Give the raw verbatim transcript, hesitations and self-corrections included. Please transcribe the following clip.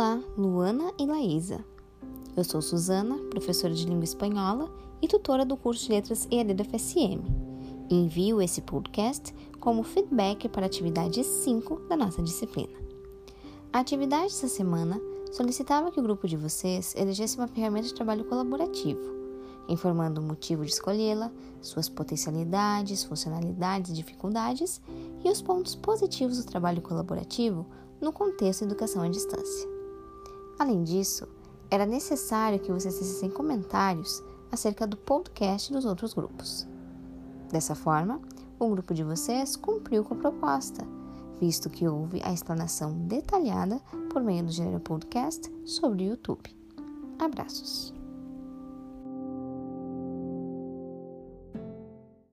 Olá, Luana e Laísa. Eu sou Susana, professora de língua espanhola e tutora do curso de letras E A D do F S M. E envio esse podcast como feedback para a atividade cinco da nossa disciplina. A atividade dessa semana solicitava que o grupo de vocês elegesse uma ferramenta de trabalho colaborativo, informando o motivo de escolhê-la, suas potencialidades, funcionalidades e dificuldades e os pontos positivos do trabalho colaborativo no contexto de educação à distância. Além disso, era necessário que vocês fizessem comentários acerca do podcast dos outros grupos. Dessa forma, o grupo de vocês cumpriu com a proposta, visto que houve a explanação detalhada por meio do gênero podcast sobre o YouTube. Abraços!